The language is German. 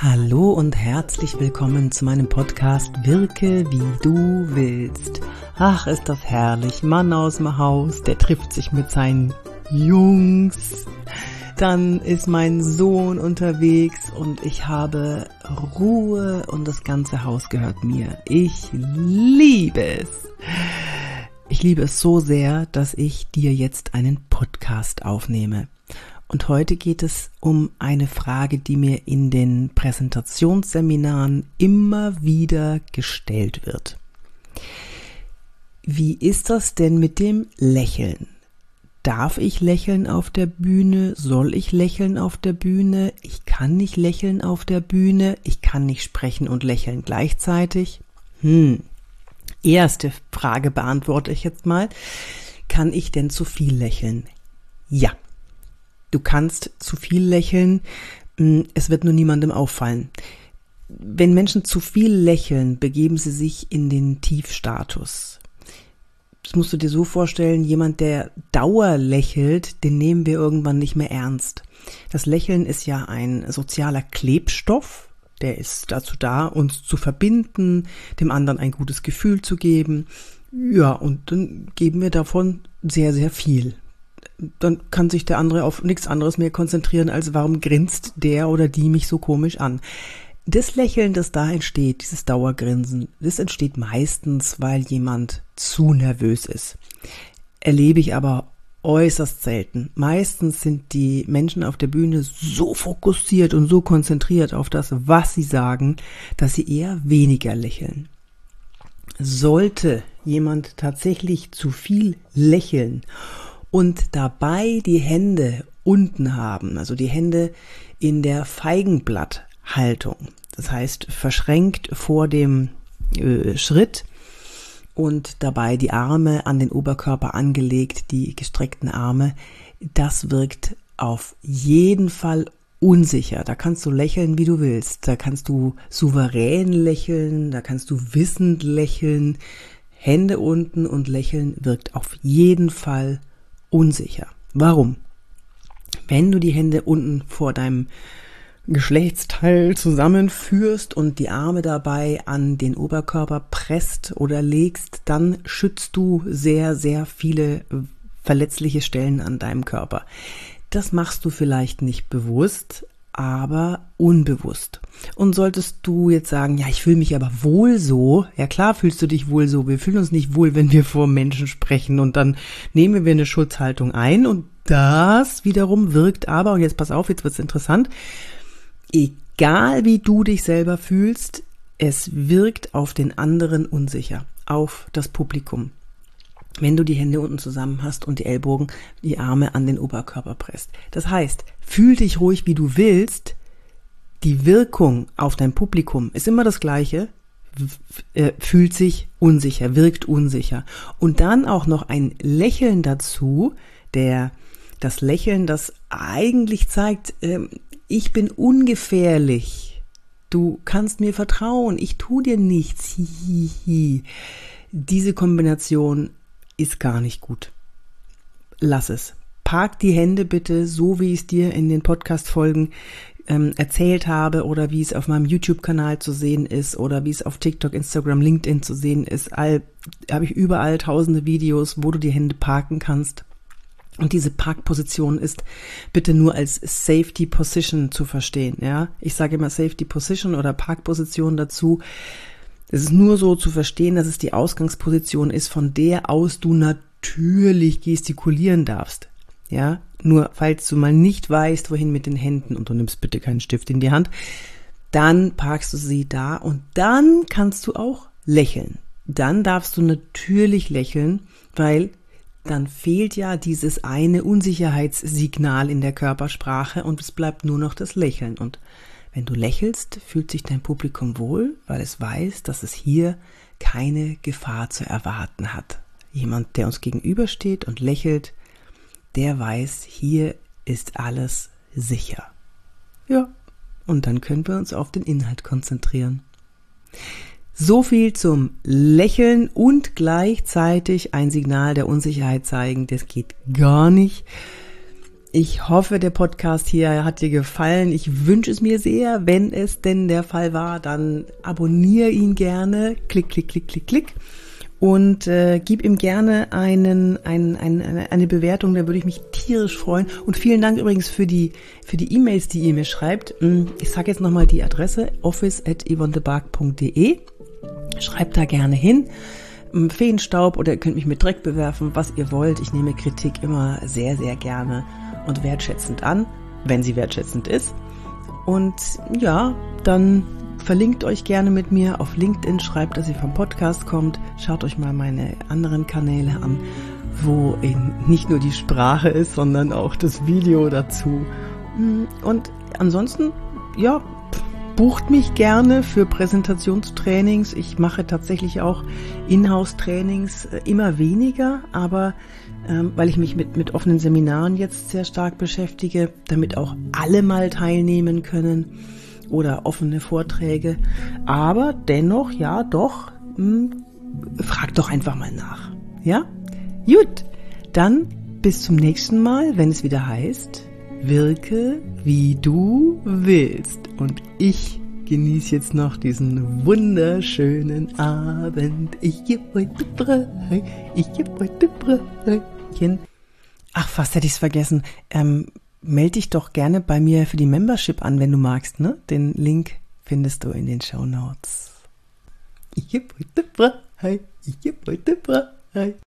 Hallo und herzlich willkommen zu meinem Podcast Wirke, wie du willst. Ach, ist das herrlich. Mann aus dem Haus, der trifft sich mit seinen Jungs. Dann ist mein Sohn unterwegs und ich habe Ruhe und das ganze Haus gehört mir. Ich liebe es. Ich liebe es so sehr, dass ich dir jetzt einen Podcast aufnehme. Und heute geht es um eine Frage, die mir in den Präsentationsseminaren immer wieder gestellt wird. Wie ist das denn mit dem Lächeln? Darf ich lächeln auf der Bühne? Soll ich lächeln auf der Bühne? Ich kann nicht lächeln auf der Bühne. Ich kann nicht sprechen und lächeln gleichzeitig. Erste Frage beantworte ich jetzt mal. Kann ich denn zu viel lächeln? Ja. Du kannst zu viel lächeln, es wird nur niemandem auffallen. Wenn Menschen zu viel lächeln, begeben sie sich in den Tiefstatus. Das musst du dir so vorstellen, jemand, der Dauer lächelt, den nehmen wir irgendwann nicht mehr ernst. Das Lächeln ist ja ein sozialer Klebstoff, der ist dazu da, uns zu verbinden, dem anderen ein gutes Gefühl zu geben. Ja, und dann geben wir davon sehr, sehr viel. Dann kann sich der andere auf nichts anderes mehr konzentrieren, als warum grinst der oder die mich so komisch an. Das Lächeln, das da entsteht, dieses Dauergrinsen, das entsteht meistens, weil jemand zu nervös ist. Erlebe ich aber äußerst selten. Meistens sind die Menschen auf der Bühne so fokussiert und so konzentriert auf das, was sie sagen, dass sie eher weniger lächeln. Sollte jemand tatsächlich zu viel lächeln und dabei die Hände unten haben, also die Hände in der Feigenblatthaltung. Das heißt, verschränkt vor dem Schritt und dabei die Arme an den Oberkörper angelegt, die gestreckten Arme. Das wirkt auf jeden Fall unsicher. Da kannst du lächeln, wie du willst. Da kannst du souverän lächeln, da kannst du wissend lächeln. Hände unten und lächeln wirkt auf jeden Fall unsicher. Warum? Wenn du die Hände unten vor deinem Geschlechtsteil zusammenführst und die Arme dabei an den Oberkörper presst oder legst, dann schützt du sehr, sehr viele verletzliche Stellen an deinem Körper. Das machst du vielleicht nicht bewusst, aber unbewusst. Und solltest du jetzt sagen, ja, ich fühle mich aber wohl so, ja klar fühlst du dich wohl so, wir fühlen uns nicht wohl, wenn wir vor Menschen sprechen und dann nehmen wir eine Schutzhaltung ein und das wiederum wirkt aber, und jetzt pass auf, jetzt wird's interessant, egal wie du dich selber fühlst, es wirkt auf den anderen unsicher, auf das Publikum. Wenn du die Hände unten zusammen hast und die Ellbogen, die Arme an den Oberkörper presst. Das heißt, fühl dich ruhig, wie du willst. Die Wirkung auf dein Publikum ist immer das Gleiche. Fühlt sich unsicher, wirkt unsicher. Und dann auch noch ein Lächeln dazu, das Lächeln, das eigentlich zeigt, ich bin ungefährlich. Du kannst mir vertrauen. Ich tue dir nichts. Hihihi. Diese Kombination ist gar nicht gut. Lass es. Park die Hände bitte, so wie ich es dir in den Podcast-Folgen erzählt habe oder wie es auf meinem YouTube-Kanal zu sehen ist oder wie es auf TikTok, Instagram, LinkedIn zu sehen ist. Habe ich überall tausende Videos, wo du die Hände parken kannst. Und diese Parkposition ist bitte nur als Safety Position zu verstehen. Ja? Ich sage immer Safety Position oder Parkposition dazu. Es ist nur so zu verstehen, dass es die Ausgangsposition ist, von der aus du natürlich gestikulieren darfst. Ja, nur falls du mal nicht weißt, wohin mit den Händen und du nimmst bitte keinen Stift in die Hand, dann parkst du sie da und dann kannst du auch lächeln. Dann darfst du natürlich lächeln, weil dann fehlt ja dieses eine Unsicherheitssignal in der Körpersprache und es bleibt nur noch das Lächeln. Und wenn du lächelst, fühlt sich dein Publikum wohl, weil es weiß, dass es hier keine Gefahr zu erwarten hat. Jemand, der uns gegenübersteht und lächelt, der weiß, hier ist alles sicher. Ja, und dann können wir uns auf den Inhalt konzentrieren. So viel zum Lächeln und gleichzeitig ein Signal der Unsicherheit zeigen, das geht gar nicht. Ich hoffe, der Podcast hier hat dir gefallen. Ich wünsche es mir sehr. Wenn es denn der Fall war, dann abonniere ihn gerne. Klick, klick, klick, klick, klick. Und gib ihm gerne eine Bewertung, da würde ich mich tierisch freuen. Und vielen Dank übrigens für die E-Mails, die ihr mir schreibt. Ich sage jetzt nochmal die Adresse, office@yvonnedebark.de. Schreibt da gerne hin. Feenstaub oder ihr könnt mich mit Dreck bewerfen, was ihr wollt. Ich nehme Kritik immer sehr, sehr gerne und wertschätzend an, wenn sie wertschätzend ist. Und ja, dann verlinkt euch gerne mit mir auf LinkedIn, schreibt, dass ihr vom Podcast kommt. Schaut euch mal meine anderen Kanäle an, wo eben nicht nur die Sprache ist, sondern auch das Video dazu. Und ansonsten, ja, bucht mich gerne für Präsentationstrainings. Ich mache tatsächlich auch Inhouse-Trainings immer weniger, aber weil ich mich mit offenen Seminaren jetzt sehr stark beschäftige, damit auch alle mal teilnehmen können. Oder offene Vorträge, aber dennoch, ja, doch, fragt doch einfach mal nach, ja? Gut, dann bis zum nächsten Mal, wenn es wieder heißt, wirke wie du willst. Und ich genieße jetzt noch diesen wunderschönen Abend. Ich gebe heute frei, ich gebe heute Brötchen. Ach, fast hätte ich es vergessen, melde dich doch gerne bei mir für die Membership an, wenn du magst, ne? Den Link findest du in den Shownotes. Ich geb heute frei. Ich geb heute frei.